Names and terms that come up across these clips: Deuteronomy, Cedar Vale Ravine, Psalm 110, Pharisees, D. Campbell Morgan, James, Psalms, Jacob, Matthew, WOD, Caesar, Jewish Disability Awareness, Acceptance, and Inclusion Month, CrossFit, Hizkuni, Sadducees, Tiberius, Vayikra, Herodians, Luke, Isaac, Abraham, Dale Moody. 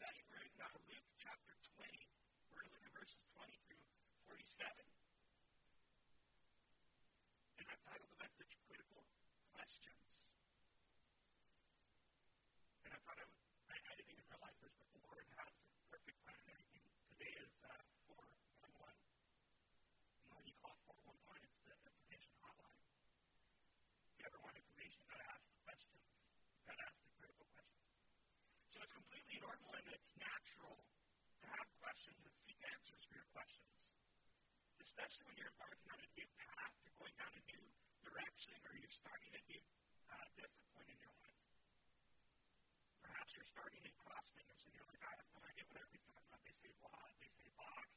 study. We're in Luke chapter 20. We're going to look at verses 20 through 47. And I've titled the message, Critical Questions. And I thought I didn't even realize this, but the Lord has a perfect plan and everything. Today is 411. And when you call 411, it's the information hotline. If you ever want information, you've got to ask the questions. You've got to ask the critical questions. So it's completely normal and it's natural to have questions and seek answers for your questions, especially when you're embarking on a new path, you're going down a new direction, or you're starting a new discipline in your life. Perhaps you're starting in CrossFit, and you're like, I have no idea what everything is. They say WOD, they say box,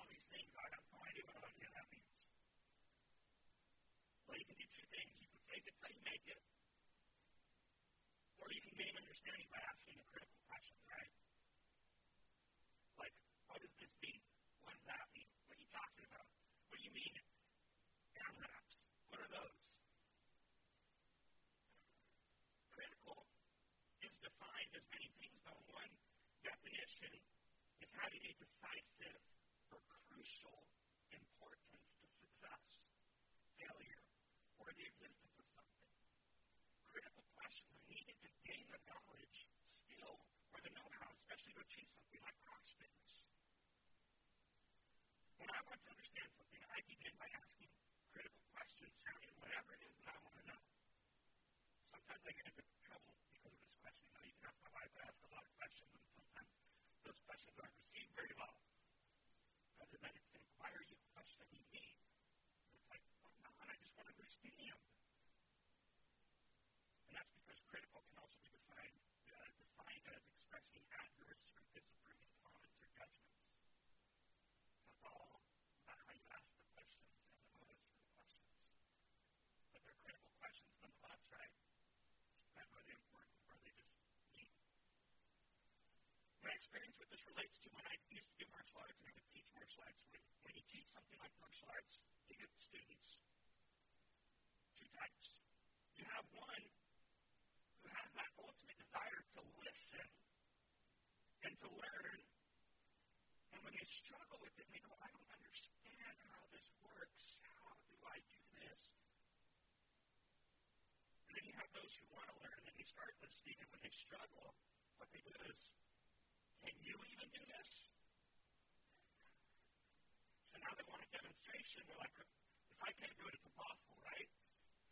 all these things. I have no idea what that means. Well, you can do two things. You can fake it till you make it, or you can gain understanding by asking a critical question, right? Like, what does this mean? What does that mean? What are you talking about? What do you mean? Arm wraps. What are those? Critical is defined as many things, though. One definition is having a decisive or crucial importance to success, failure, or the existence of something. Critical questions are needed to gain the knowledge, skill, or the know-how, especially to achieve something like CrossFit. When I want to understand something, I begin by asking critical questions, having whatever it is that I want to know. Sometimes I get into trouble because of this question. You know, you can ask my wife, I ask a lot of questions, and sometimes those questions aren't received very well. Other than it's saying, why are you questioning me? And it's like, well, no, I just want to understand. And that's because critical can also be defined as expressing adverse or disapproving comments or judgments. That's all about how you ask the questions and the motives for the questions. But they're critical questions nonetheless, right? That's why they're important, or they just need. My experience with this relates to when I used to do martial arts and I would teach martial arts. When you teach something like martial arts, you get students. Two types. You have one who has that ultimate desire to listen and to learn. And when they struggle with it, they go, I don't understand how this works. How do I do this? And then you have those who want to learn, and they start listening. And when they struggle, what they do is, can you even do this? So now they want a demonstration. They're like, if I can't do it, it's impossible, right?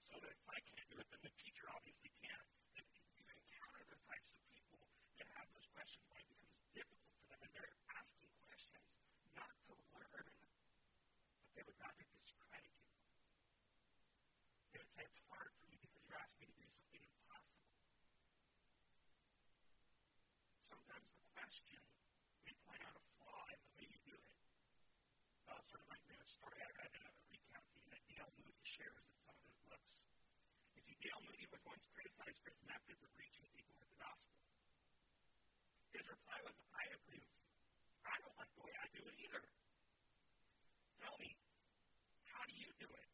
So that if I can't do it, then the teacher obviously can. If you encounter the types of people that have those questions, why it becomes difficult for them, and they're asking questions not to learn, but they would rather discredit you. They would say it's hard for you because you're asking me to do something impossible. Sometimes the question may point out a flaw in the way you do it. Sort of like the story I read in a recap that Dale Moody shares in some of his books. You see, Dale Moody was once criticized for his methods of reaching people with the gospel. His reply was, I agree with you. I don't like the way I do it either. Tell me, how do you do it?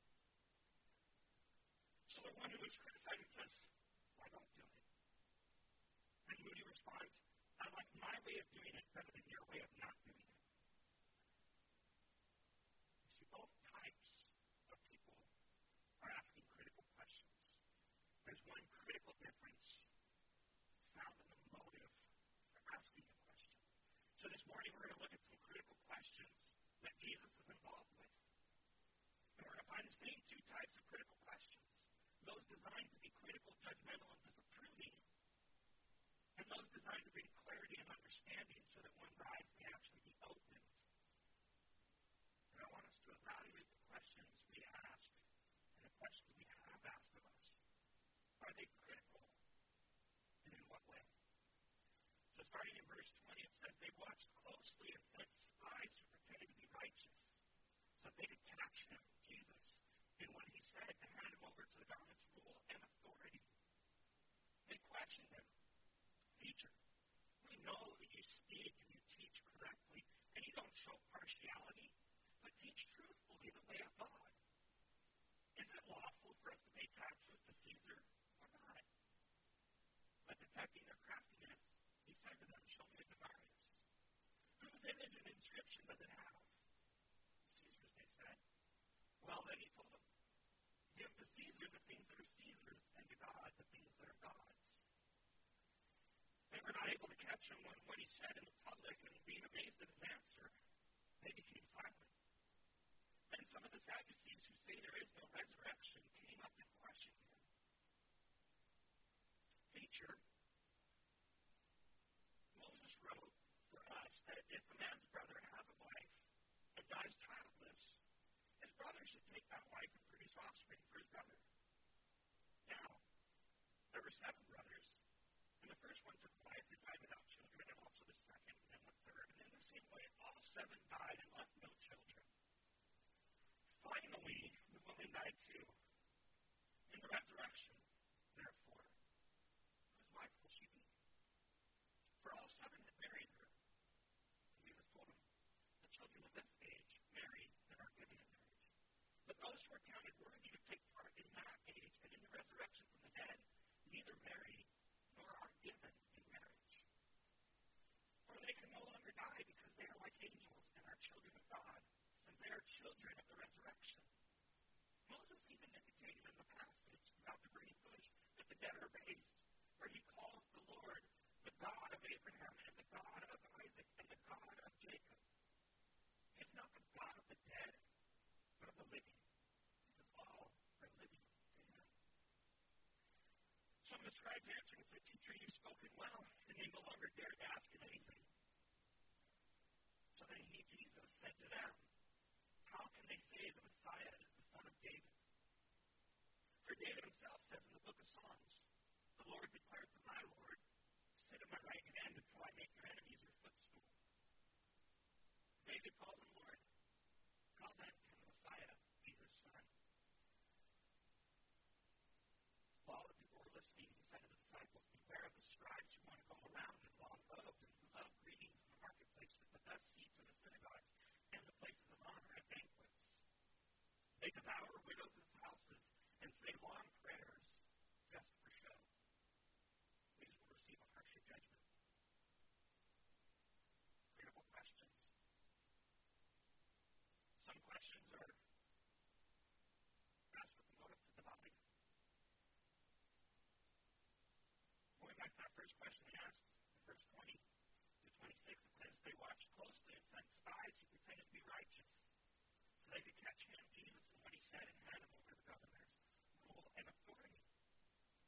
So the one who was criticized says, I don't do it. And Moody responds, I like my way of doing it better than your way of not doing it. There's one critical difference found in the motive for asking the question. So this morning we're going to look at some critical questions that Jesus is involved with. And we're going to find the same two types of critical questions. Those designed to be critical, judgmental, and disapproving. And those designed to bring clarity and understanding so that one's eyes can actually be opened. And I want us to evaluate the questions we ask and the questions we have asked of us. Are they critical? And in what way? So starting in verse 20, it says, they watched closely and sent spies who pretended to be righteous so they could catch him, Jesus, and what he said, to hand him over to the government's rule and authority. They questioned him. Teacher, we know that you speak and you teach correctly, and you don't show partiality, but teach truthfully the way of God. Is it lawful for us to pay taxes to Caesar or not? But detecting their craftiness, he said to them, show me a religion, being amazed at his answer, they became silent. Then some of the Sadducees who say there is no resurrection came up and questioned him. Teacher, Moses wrote for us that if a man's brother has a wife and dies childless, his brother should take that wife and produce offspring for his brother. Now, there were 7 brothers, and the first one took wife and died without children, and also the second, and then the third, and in the same way, all 7 died and left no children. Finally, the woman died too. In the resurrection, therefore, whose wife will she be? For all 7 had married her. He was told them, the children of this age marry and are given in marriage. But those who are counted worthy to take part in that age and in the resurrection from the dead, neither marry nor are given in marriage. For they can no longer die because they are like angels and are children of God, since they are children of the resurrection. Moses even indicated in the passage about the burning bush that the dead are raised, where he calls the Lord the God of Abraham and the God of Isaac and the God of Jacob. He is not the God of the dead, but of the living, because all are living to him. Some of the scribes answered and said, Teacher, you've spoken well, and they no longer dared to ask him anything. So then he, Jesus, said to them, How can they say the Messiah is the son of David? For David himself says in the book of Psalms, The Lord declared to my Lord, Sit at my right hand until I make your enemies your footstool. David called him Lord. Call that him the Messiah, Jesus' son. While the people were listening, he said to the disciples, Beware of the scribes who want to go around in long robes and who love greetings in the marketplace with the best seats in the synagogues and the places of honor at banquets. They devour widows' houses and say long prayers. First question he asked, verse 20 to 26, it says, They watched closely and sent spies who pretended to be righteous, so they could catch him, Jesus, and what he said, and hand him over to the governor's rule and authority.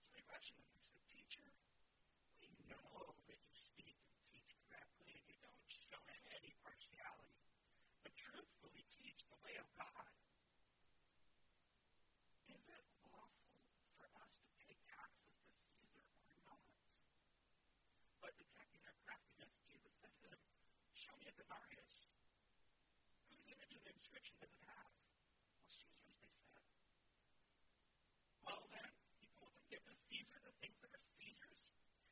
So they questioned him and said, Teacher, we know that you speak and teach correctly, and you don't show any partiality, but truthfully teach the way of God. Is it lawful for us to pay taxes to Caesar or not? But detecting their craftiness, Jesus said to them, Show me a denarius. Whose image and inscription does it have? Well, Caesar's, they said. Well, then, he told them, Give to Caesar the things that are Caesar's,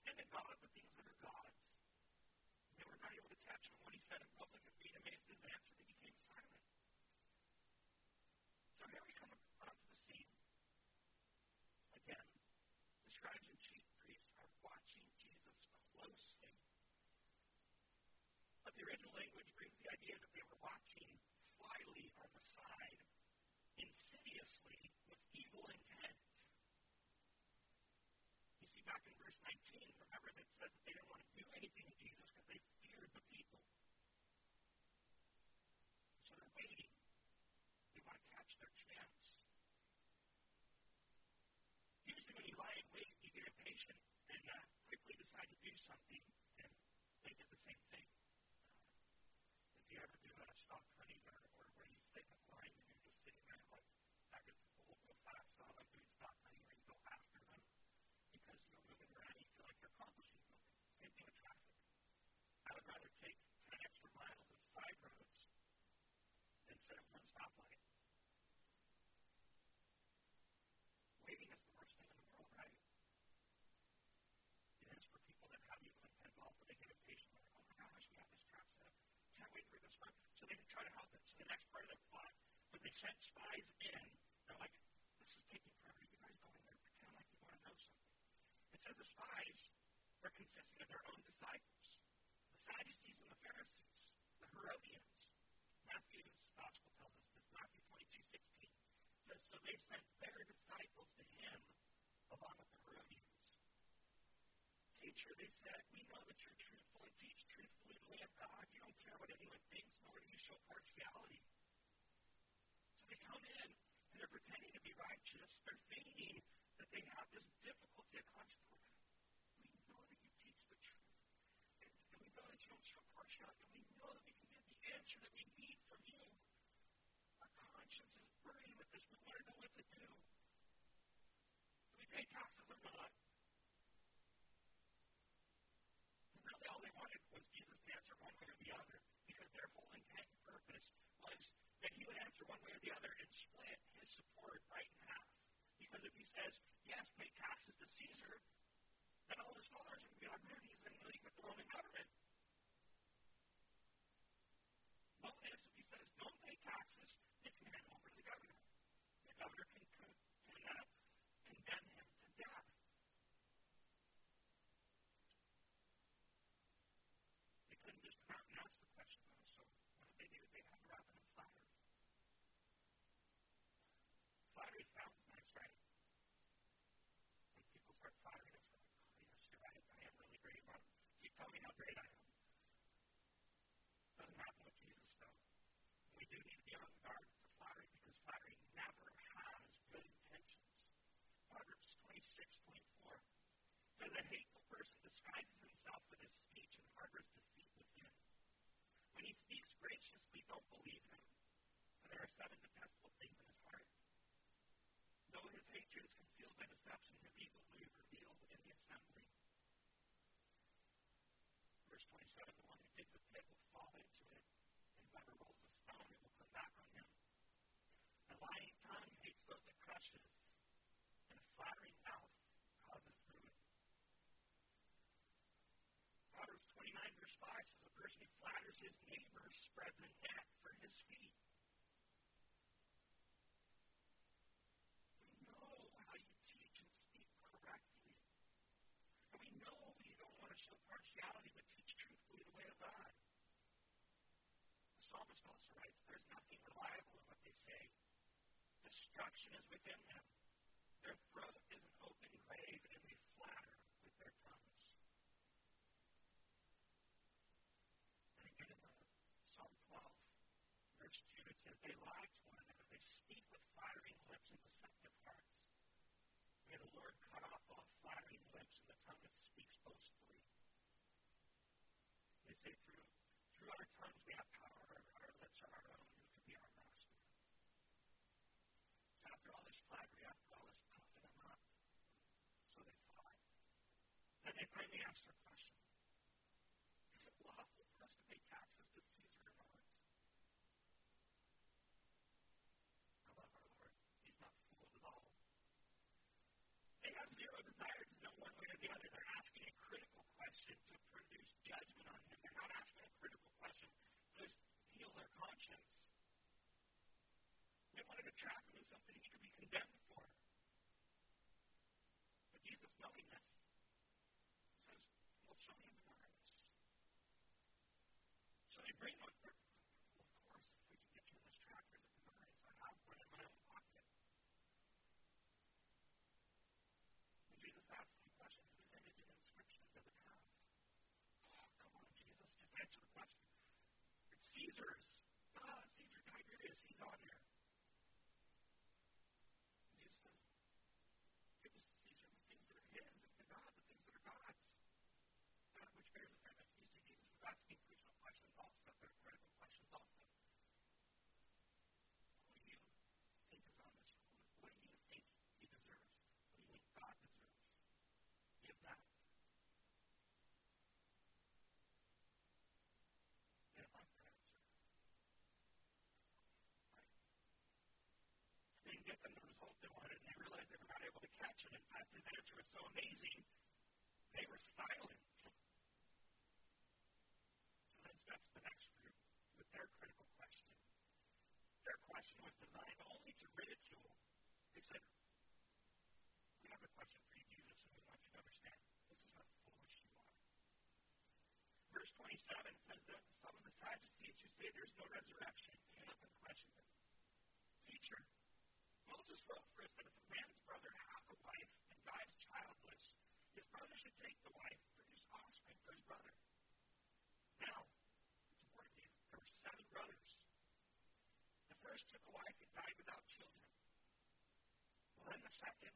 and to God the things that are God's. And they were not able to catch him when he said in public, and being amazed at his answer, they became silent. So here we come onto the scene. Again, the scribes and chief priests are watching closely. But the original language brings the idea that they were watching slyly on the side, insidiously, with evil intent. You see, back in verse 19, remember that it says that they didn't want to do anything to Jesus because they feared the people. So they're waiting. They want to catch their chance. Usually when you lie in wait, you get impatient and quickly decide to do something, and they did the same thing. If you ever do a stock running or where you stay up line and you're just sitting there like, I guess people will go fast, so I like doing stock running where you go after them because you're moving around and you feel like you're accomplishing something. Same thing with traffic. I would rather take 10 extra miles of side roads instead of one stoplight. Waiting is the worst thing in the world, right? It is for people that have evil intent, also they get impatient, like, oh my gosh, we have this trap set up. Can't wait for this one. So they try to help it. So the next part of their plot, when they sent spies in, they're like, this is taking forever. You guys go in there, pretend like you want to know something. It says the spies were consisting of their own disciples, the Sadducees and the Pharisees, the Herodians. Matthew's gospel tells us this, Matthew 22:16. So they sent their disciples to him along with the Herodians. teacher. They said, we know that you're truthful and teach truthfully the way of God. You don't care what anyone thinks, nor do you show partiality. So they come in, and they're pretending to be righteous. They're thinking that they have this difficulty of consequence. We know that you teach the truth. And we know that you don't show partiality. And we know that we can get the answer that we need from you. Our conscience is burdened with this. We want to know what to do. Do we pay taxes or not? One way or the other, and split his support right in half. Because if he says, yes, pay taxes to Caesar, then all his followers are going to be on their knees in league with the Roman government. Bonus, if he says, don't pay taxes, they can hand over to the governor. The governor can condemn him to death. They couldn't just come out and ask the question, though, so what did they do? They had to wrap it in fire. Flattery sounds nice, right? When people start flattering us, we're like, oh, yes, you're right. I am really great. Mom, keep telling me how great I am. Doesn't happen with Jesus, though. We do need to be on guard for flattery because flattery never has good intentions. Proverbs 26:24 says, a hateful person disguises himself with his speech and harbors deceit within him. When he speaks graciously, don't believe him. For there are seven detestable things in his heart. Though his hatred is concealed by deception, his evil will be revealed in the assembly. Verse 27, the one who digs a pit will fall into it, and whoever rolls a stone, it will come back on him. A lying tongue hates those it crushes, and a flattering mouth causes ruin. Proverbs 29:5 says, a person who flatters his neighbor spreads a net for his feet. Psalmist also writes, there's nothing reliable in what they say. Destruction is within them. Their throat is an open grave, and they flatter with their tongues. And again in Psalm 12, verse 2, it says, they lie to one another. They speak with flattering lips and deceptive hearts. May the Lord cut off all flattering lips and the tongue that speaks boastfully. They say through our tongues we have power. They finally asked their question. Is it lawful for us to pay taxes to Caesar or not? I love our Lord. He's not fooled at all. They have zero desire to know one way or the other. They're asking a critical question to produce judgment on him. They're not asking a critical question to heal their conscience. They wanted to trap him with something he could be condemned for. But Jesus, knowing this, bring one for, well, of course, if we can get you in this tractor that provides, I have one in my own pocket. And Jesus asked the question, whose image and inscription does it have? Oh, come on, Jesus, just answer the question. It's Caesar's. Caesar Tiberius, he's on there. And Jesus says, it was Caesar, the things that are his, and to God, the things that are God's. That which bears the fact that you see Jesus was asking crucial questions also. Get them the result they wanted, and they realized they were not able to catch him. In fact, his answer was so amazing, they were silent. So then steps the next group with their critical question. Their question was designed only to ridicule. They said, we have a question for you, Jesus, and we want you to understand this is how foolish you are. Verse 27 says that some of the Sadducees who say there's no resurrection came up and questioned them. Teacher, Moses wrote for us that if a man's brother hath a wife and dies childless, his brother should take the wife for second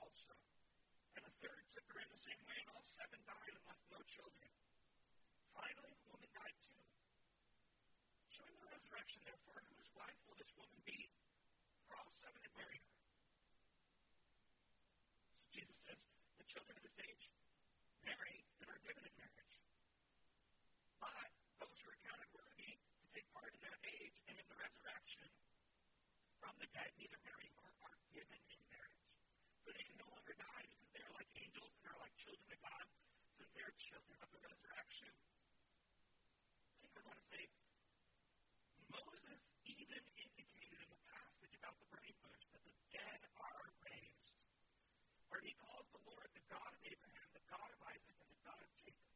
also. And a third took her in the same way, and all seven died and left no children. Finally, the woman died too. Showing the resurrection, therefore, whose wife will this woman be? For all seven had married her. So Jesus says, the children of this age marry and are given in marriage. But those who are counted worthy to take part in that age and in the resurrection from the dead neither marry nor are given in marriage. So they can no longer die because they are like angels and are like children of God, since they are children of the resurrection. I think I want to say, Moses even indicated in the passage about the burning bush that the dead are raised, where he calls the Lord the God of Abraham, the God of Isaac, and the God of Jacob.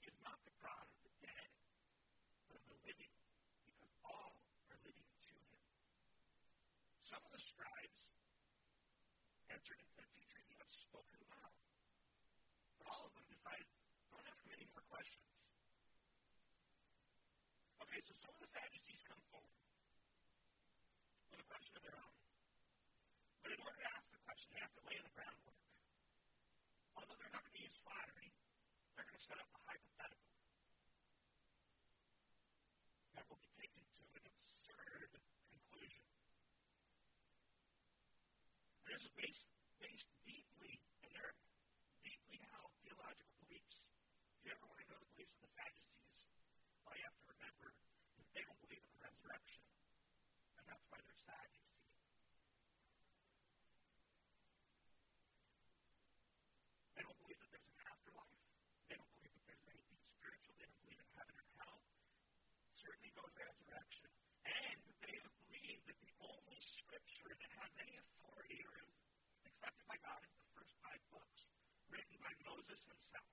He is not the God of the dead, but of the living, because all are living to him. Some of the scribes answered and said, "Teacher, you have spoken well." But all of them decided, don't ask him any more questions. Okay, so some of the Sadducees come forward with a question of their own. But in order to ask the question, they have to lay in the groundwork. Although they're not going to use flattery, they're going to set up a hypothetical that will be taken to an absurd conclusion. It is based deeply in their deeply held theological beliefs. If you ever want to know the beliefs of the Sadducees, all you have to remember is they don't believe in the resurrection, and that's why they're sad. Scripture that has any authority or is accepted by God as the first five books written by Moses himself.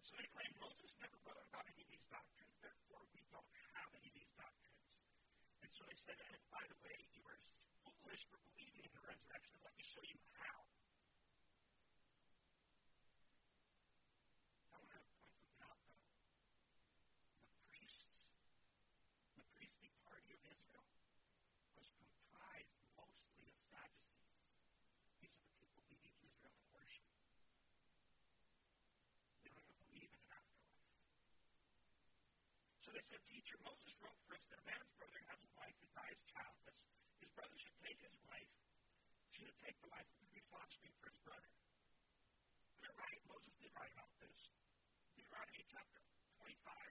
And so they claim Moses never wrote about any of these doctrines, therefore we don't have any of these doctrines. And so they said, and by the way, you are foolish for believing in the resurrection, let me show you how. They said, "Teacher, Moses wrote for us that a man's brother has a wife and dies childless. His brother should take his wife. She should take the wife of the good offspring for his brother." They're right. Moses did write about this. Deuteronomy chapter 25,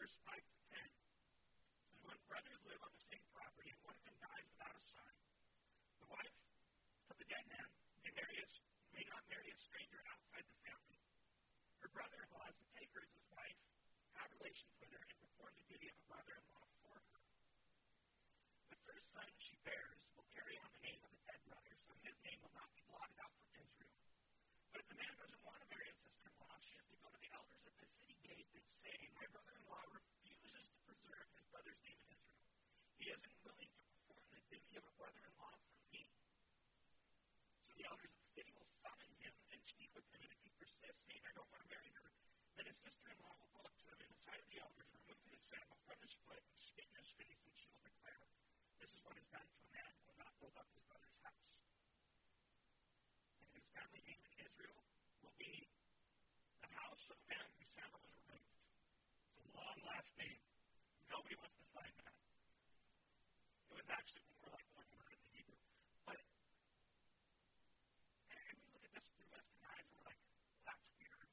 verse 5 to 10. And when brothers live on the same property, and one of them dies without a son, the wife of the dead man may not marry a stranger outside the family. Her brother-in-law is to take her as his wife, have relations with her, and perform the duty of a mother-in-law for her. The first son she bears will carry on the name of the dead brother, so his name will not be blotted out from Israel. But if the man doesn't want to marry a sister-in-law, she has to go to the elders at the city gate and say, "My brother-in-law refuses to preserve his brother's name in Israel. He isn't willing to perform the duty of a brother-in-law for me." So the elders at the city will summon him and speak with him, and if he persists, saying, "I don't want to marry her," then his sister-in-law will go up to him in the sight of the elders, remove his sandal from his foot, and spit in his face, and she will declare, "This is what is done to a man who will not build up his brother's house." And his family name in Israel will be the house of the man whose sandal was removed. It's a long last name. Nobody wants to sign that. It was actually more like one word in the Hebrew. But, and we look at this through Western eyes, and we're like, that's weird.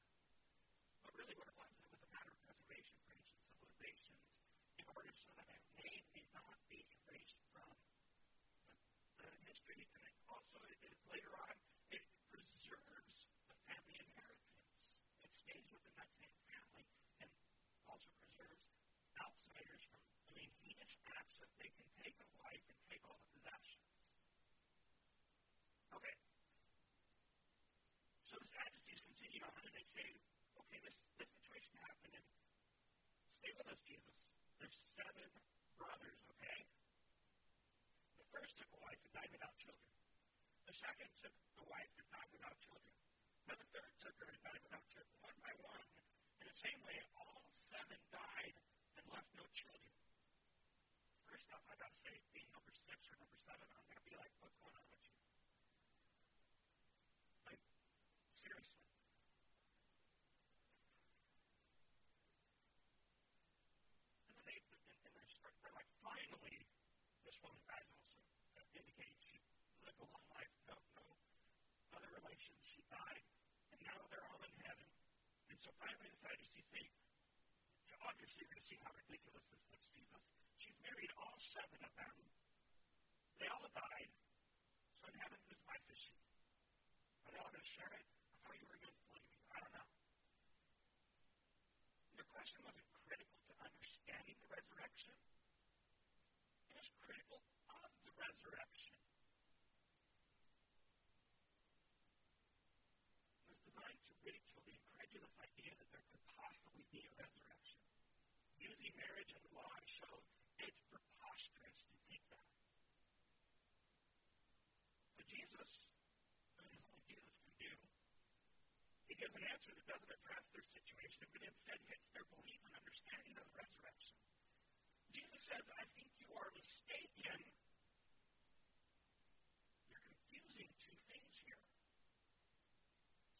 Really what it was a matter of preservation for ancient civilizations in order so that their name did not be erased from the history. And it also, later on, it preserves the family inheritance. It stays within that same family and also preserves outsiders from doing heinous acts so that they can take a wife and take all the possessions. Okay. So the Sadducees continue on and they say, "Okay, this situation happened, and stay with us, Jesus. There's seven brothers, okay? The first took a wife and died without children. The second took a wife and died without children. But the third took her and died without children, one by one. In the same way, all seven died and left no children." First off, I've got to say, the so finally the Sadducees say, obviously you're going to see how ridiculous this looks, Jesus. She's married all seven of them. They all died. So in heaven, whose wife is she? Are they all going to share it? I thought you were going to believe me. I don't know. The question wasn't critical to understanding the resurrection. It was critical of the resurrection. Marriage and the law show it's preposterous to think that. But Jesus, there's only Jesus can do. He gives an answer that doesn't address their situation, but instead hits their belief and understanding of the resurrection. Jesus says, I think you are mistaken. You're confusing two things here.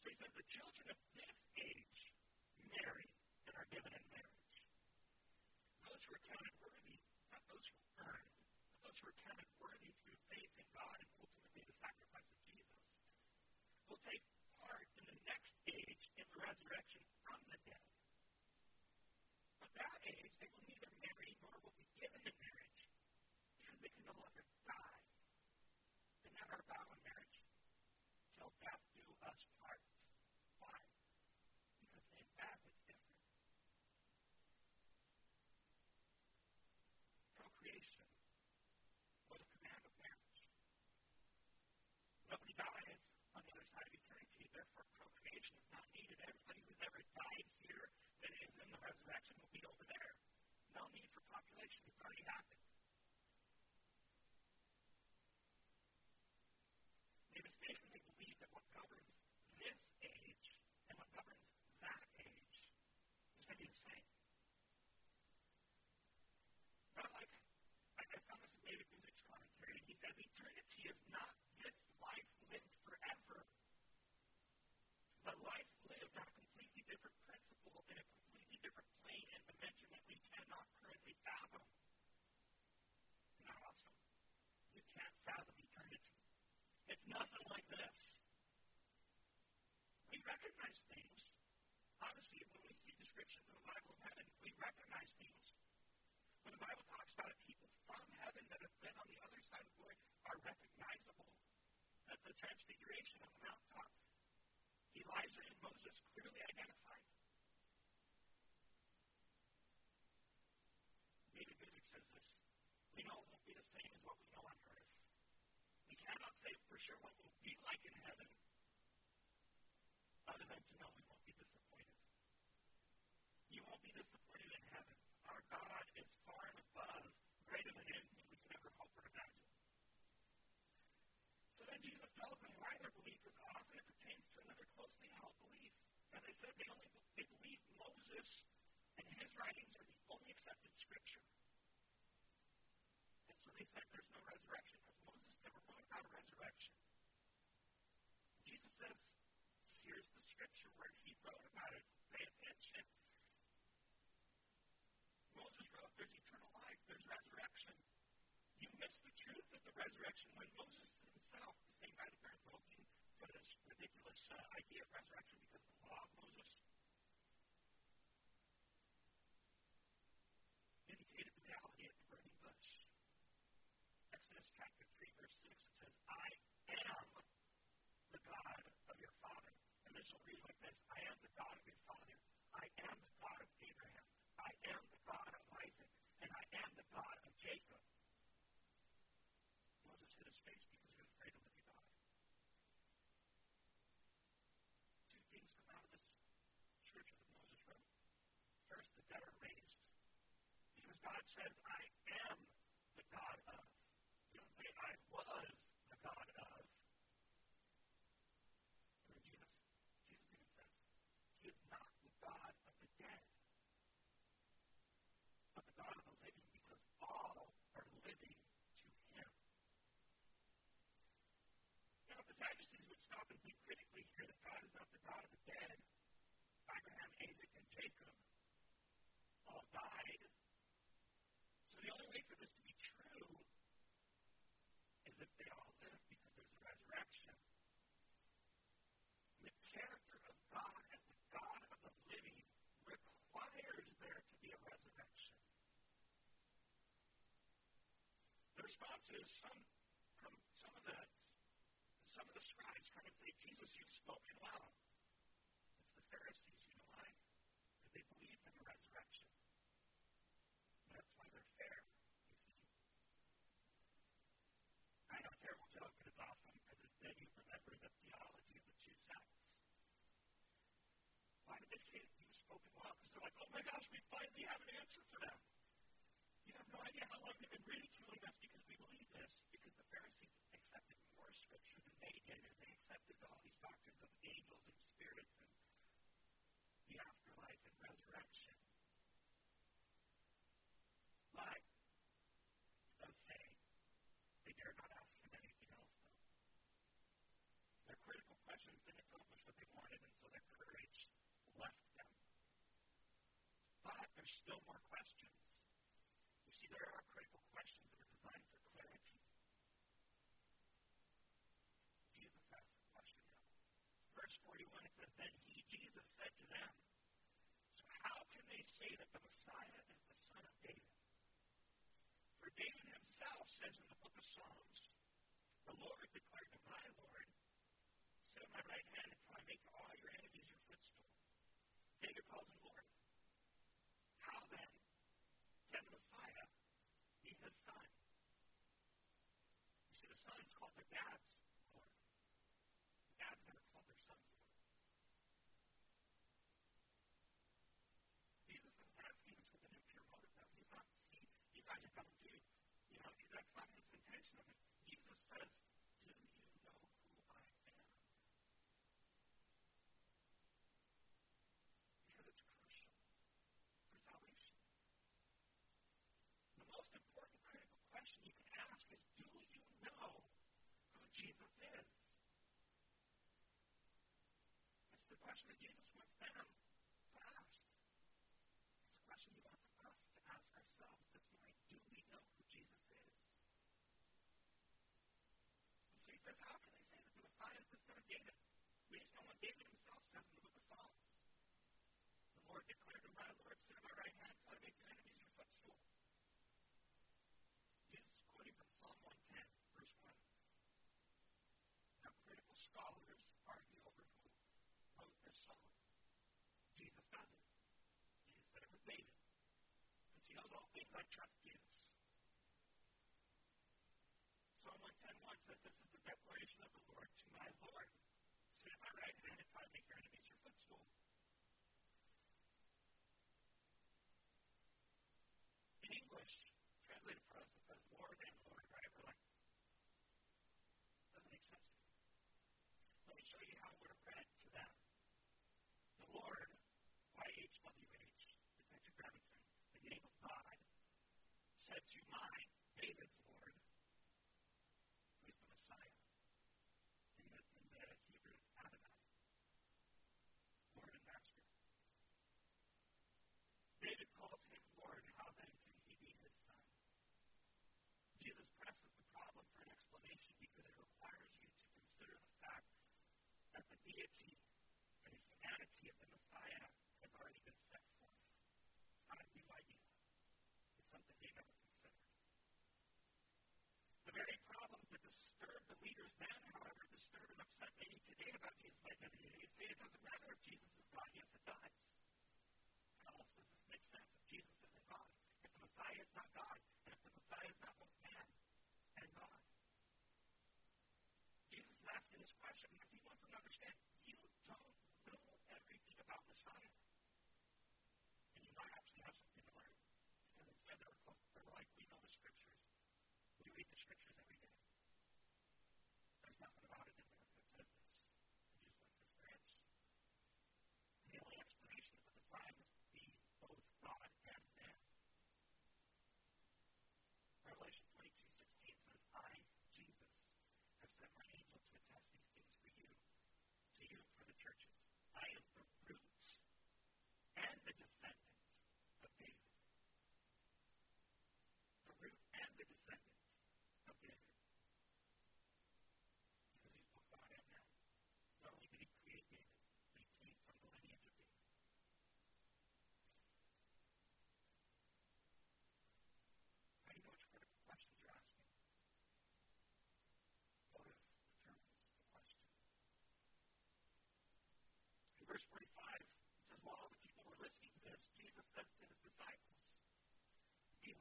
So he says, the children of this age marry and are given in marriage. Who are counted worthy, not those who earned, but those who are counted worthy through faith in God and ultimately the sacrifice of Jesus, will take part in the next age in the resurrection from the dead. At that age, they will neither marry nor will be given in marriage, because they can no longer die. They never vow in marriage till death do us part. Why? Because they inhabit death. Creation was a command of marriage. Nobody dies on the other side of eternity, therefore procreation is not needed. Everybody who's ever died here that is in the resurrection will be over there. No need for population, it's already happened. They mistakenly believe that what governs this age and what governs that age is going to be the same. As eternity is not this life lived forever, but life lived on a completely different principle in a completely different plane and dimension that we cannot currently fathom. Isn't that awesome? We can't fathom eternity. It's nothing like this. We recognize things. Obviously, when we see descriptions in the Bible of heaven, we recognize things. When the Bible talks about a people from heaven that have been on the other side of glory are recognizable. That's the transfiguration on the mountaintop. Elijah and Moses clearly identified. Maybe music says this. We know it won't be the same as what we know on earth. We cannot say for sure what it will be like in heaven, other than to know we won't be disappointed. You won't be disappointed in heaven. Our God is far and above, greater than anything we could ever hope or imagine. So then Jesus tells them why their belief is off, and it pertains to another closely held belief. And they said they believe Moses and his writings are the only accepted scripture. And so they said there's no resurrection because Moses never wrote about a resurrection. Jesus says, here's the scripture where he wrote about it. Pay attention. Moses wrote, there's eternal life, there's resurrection. You miss the truth of the resurrection when Moses himself, the same guy that bears broken, put this ridiculous idea of resurrection because of the law of Moses indicated the reality at the burning bush. Exodus chapter 3, verse 6, it says, I am the God of your father. And this will read like this, I am the God of your father. I am the God of Abraham. I am the God of Isaac, and I am the God of Jacob. Moses hid his face because he was afraid of living God. Two things come out of this scripture that Moses wrote. First, the dead are raised. Because God says, I am the God of. You don't say, I was the God of. Jesus even says, he is not the God of the dead. The God of the living, because all are living to him. Now, if the Sadducees would stop and think critically here that God is not the God of the dead, Abraham, Isaac, and Jacob all died. So the only responses from some of the scribes come and say, Jesus, you've spoken well. It's the Pharisees. You know why? Because they believe in the resurrection. And that's why they're fair. I don't care what joke it is awesome, because it's then you remember the theology of the two sects. Why did they say you've spoken well? Because they're like, oh my gosh, we finally have an answer for them. You have no idea how long they've been ridiculing us because we believe this, because the Pharisees accepted more scripture than they did, and they accepted all these doctrines of angels and spirits and the afterlife and resurrection. But it does say they dare not ask him anything else, though. Their critical questions didn't accomplish what they wanted, and so their courage left them. But there's still more questions. There are critical questions that are designed for clarity. Jesus asks the question now. Verse 41, it says, then he, Jesus, said to them, so how can they say that the Messiah is the son of David? For David himself says in the book of Psalms, the Lord declared to my Lord, sit at my right hand until I make all your enemies your footstool. David calls him Lord. How then can the Messiah be his son? You see, the son's called their dad's Lord. The dad's never called their son's Lord. Jesus is asking us with an impure motive, though. He's not just coming to you. You know, that's not his intention of it. Jesus says, do you know who I am? Because it's crucial for salvation. You can ask is, do you know who Jesus is? It's the question that Jesus wants them to ask. It's a question he wants us to ask ourselves this morning. Do we know who Jesus is? And so he says, how can they say that the Messiah is the son of David? We just know what David himself says in the book of Psalms. The Lord declared to my Lord, sit at my right hand until I make your enemies your footstool. Psalm 110, verse 1. Now, critical scholars argue over who wrote this psalm. Jesus doesn't. Jesus said it was David. Because he knows all things, I trust Jesus. Psalm 110:1 says, this is the declaration of the Lord to my Lord. Sit at my right hand until I make your enemies your footstool. In English, translated for us, it says, Lord and Lord, right? We're like, doesn't make sense. Let me show you how it would have read to them. The Lord, YHWH, the Dr. Gravington, the name of God, said to my David's Lord, who is the Messiah,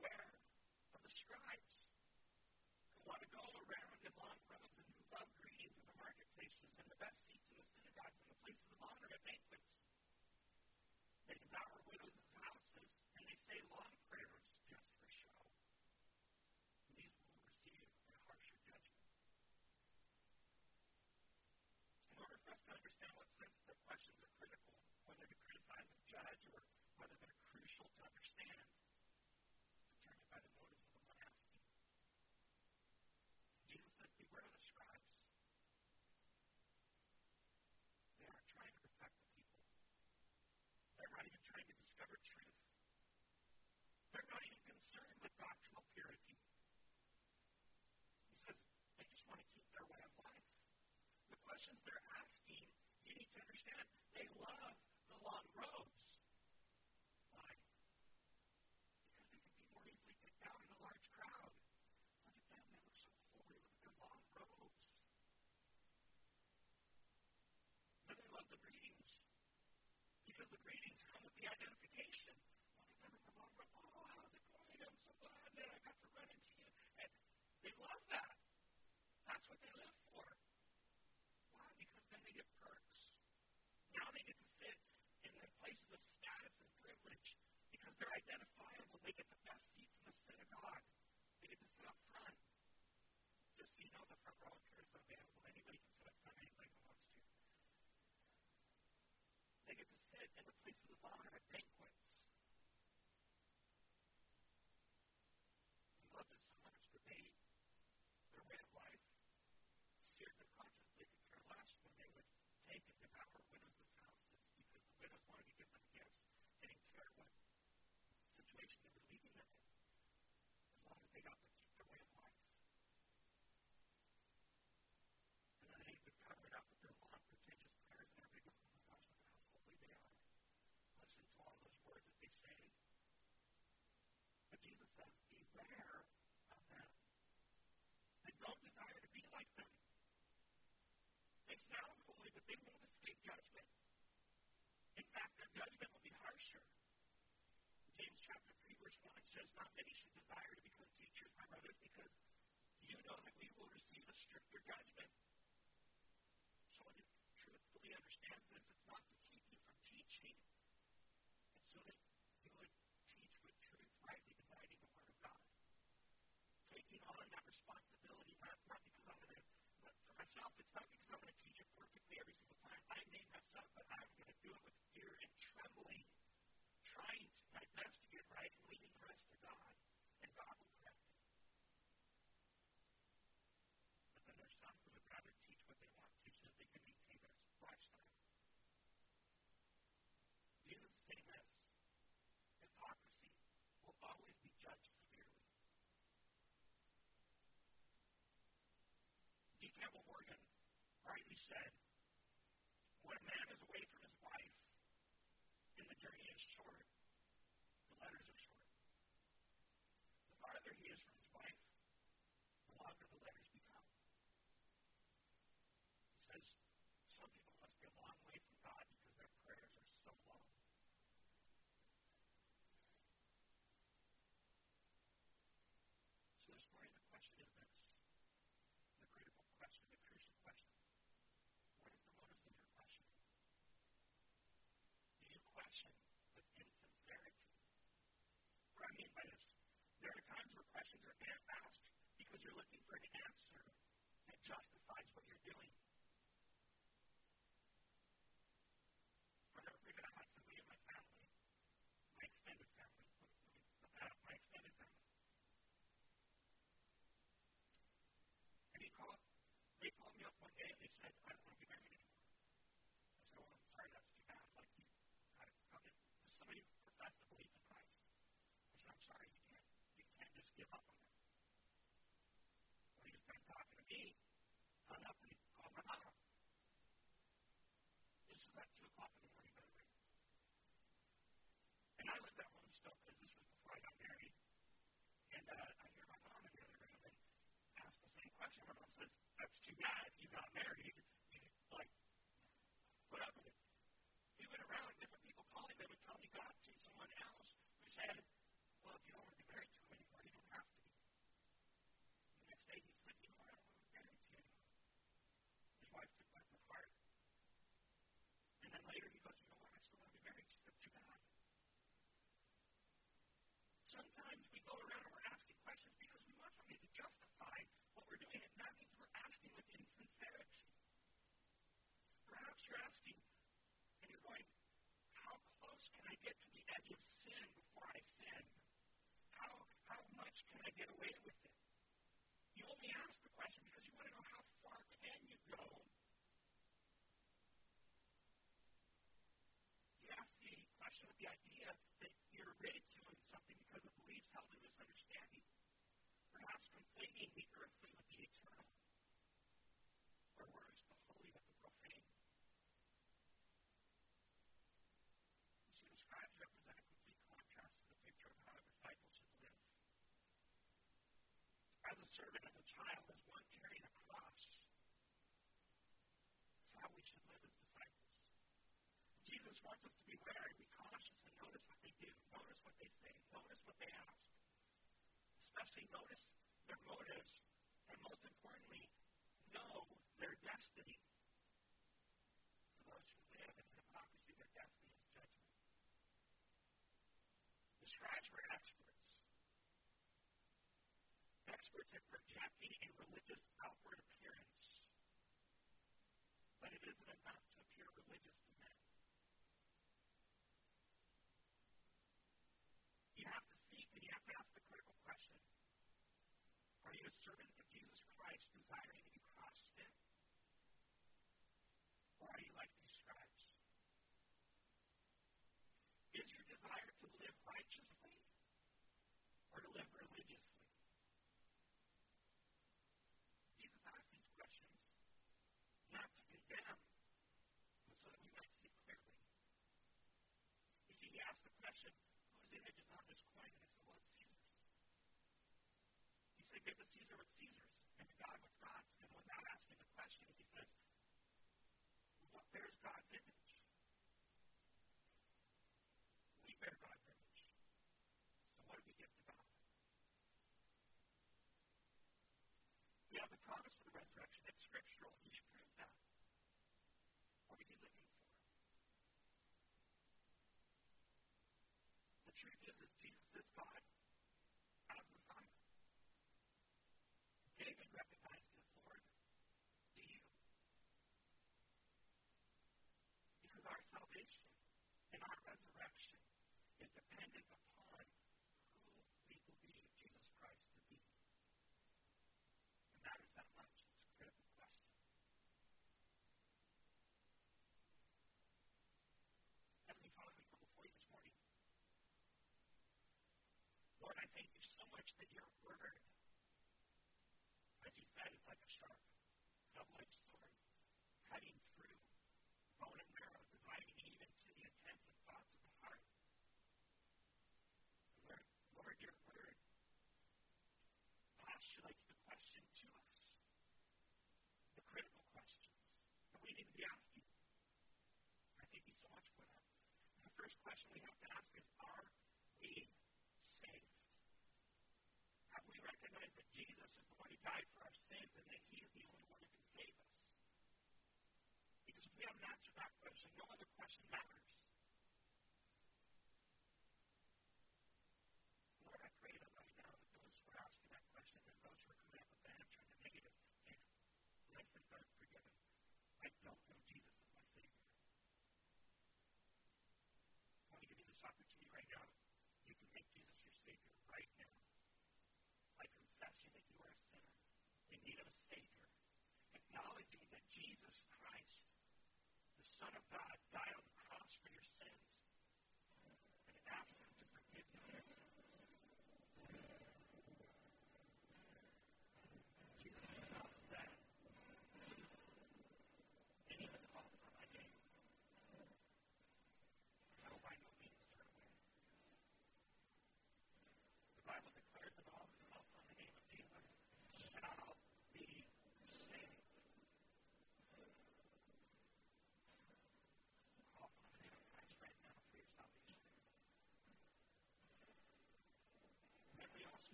beware of the scribes who want to go around in long robes and who love greetings in the marketplaces and the best seats in the synagogues and the places of honor at banquets. They devour widows and houses, and they say long prayers just for show. And these will receive a harsher judgment. In order for us to understand what sensitive questions are critical, whether to criticize and judge or whether they're crucial to understand, determined by the motives of the one asking. Jesus says, beware of the scribes. They aren't trying to protect the people. They're not even trying to discover truth. They're not even concerned with doctrinal purity. He says, they just want to keep their way of life. The questions they're asking, you need to understand, they love the long robes. The identification. Well, I remember the long robe. Oh, how's it going? I'm so glad that I got to run into you. And they love that. That's what they live for. Why? Because then they get perks. Now they get to sit in their places of status and privilege because they're identifiable. They get the best seats in the synagogue. They get to sit up front. Just so you know, the front row of chairs are available. Anybody can sit up front. Anybody who wants to. They get to sit in the places of honor at banquets. They love it so much that their way of life seared their conscience. They could care less when they would take and devour widows' houses because the widows wanted to give them gifts. They didn't care what situation they were leaving them in, as long as they got to keep their way of life. And then they would cover it up with their long, pretentious prayers and everything. Jesus says, beware of them. They don't desire to be like them. They sound holy, but they won't escape judgment. In fact, their judgment will be harsher. James chapter 3, verse 1, it says, not many should desire to become teachers, my brothers, because you know that we will receive a stricter judgment. Someone who truthfully understands this, it's not to keep you from teaching. And so that you would teach with truth, rightly dividing the word of God. Taking on that responsibility, not because I'm going to, for myself, it's not because I'm going to teach it perfectly every single time. I may mess up, but I'm going to do it with fear and trembling, trying to my best to get right and leaving the rest to God, and God will correct it. But then there's some who would rather teach what they want to so that they can maintain their lifestyle. Jesus is saying this. Hypocrisy will always be judged severely. D. Campbell Morgan rightly said, when a man is away from his wife and the journey is short, the letters are short. The farther he is from his wife, the longer the letters become. He says, some people must be a long way from God because their prayers are so long. So this morning, the question is this, the critical question, the crucial question. What is the motive of your question? Do you question with insincerity? What I mean by this, there are times where questions are asked because you're looking for an answer that justifies what you're doing. I remember that I had somebody in my family, my extended family, and they called me up one day and they said, I don't want to be married anymore. I said, oh, I'm sorry, that's too bad. Like, you got it. Does somebody who profess the belief in Christ? I said, I'm sorry, you can't just give up on it. Well, he just started talking to me, hung up, and he called my mom. This was at 2 o'clock in the morning, by the way. And I lived at home still because this was before I got married. And I hear my mom in the other room and ask the same question. My mom says, that's too bad. You got married. Like, put up with it. He went around with different people calling. They would tell me God to someone else who said, well, if you don't want to be married to him, you're asking, and you're going, how close can I get to the edge of sin before I sin? How much can I get away with it? You only ask the question because you want to know how far can you go. You ask the question with the idea that you're ridiculing something because of beliefs held in misunderstanding, perhaps conflating the earthly with the eternal. As a servant, as a child, as one carrying a cross. That's how we should live as disciples. Jesus wants us to beware and be cautious and notice what they do, notice what they say, notice what they ask. Especially notice their motives, and most importantly, know their destiny. For those who live in hypocrisy, their destiny is judgment. The scribes were experts at projecting a religious outward appearance. But it isn't enough to appear religious to men. You have to seek and you have to ask the critical question. Are you a servant of Jesus Christ desiring to be CrossFit? Or are you like these scribes? Is your desire to live righteously or to live religiously? Whose image is on this coin? And it's the one Caesar's. He said, give to Caesar what's Caesar's, and to God what's God's. And without asking the question, he says, what bears God's image? We bear God's image. So what do we give to God? We have the promise of the resurrection. It's scriptural. You should prove that. What are you looking for? The truth is, Jesus is God as the Son. David recognized his Lord. Do you? Because our salvation and our resurrection is dependent upon who we believe Jesus Christ to be. It matters that much. It's a critical question. Heavenly Father, we come before you this morning. Lord, I thank you so much that your word, as you said, is like a sharp, double-edged sword, cutting through bone and marrow, dividing even to the intents and thoughts of the heart. Lord, your word postulates the question to us, the critical questions that we need to be asking. I thank you so much for that. And the first question we have to ask is, are we saved? Have we recognized that Jesus is the one who died for our sins and that he is the only one who can save us? Because if we haven't answered that question,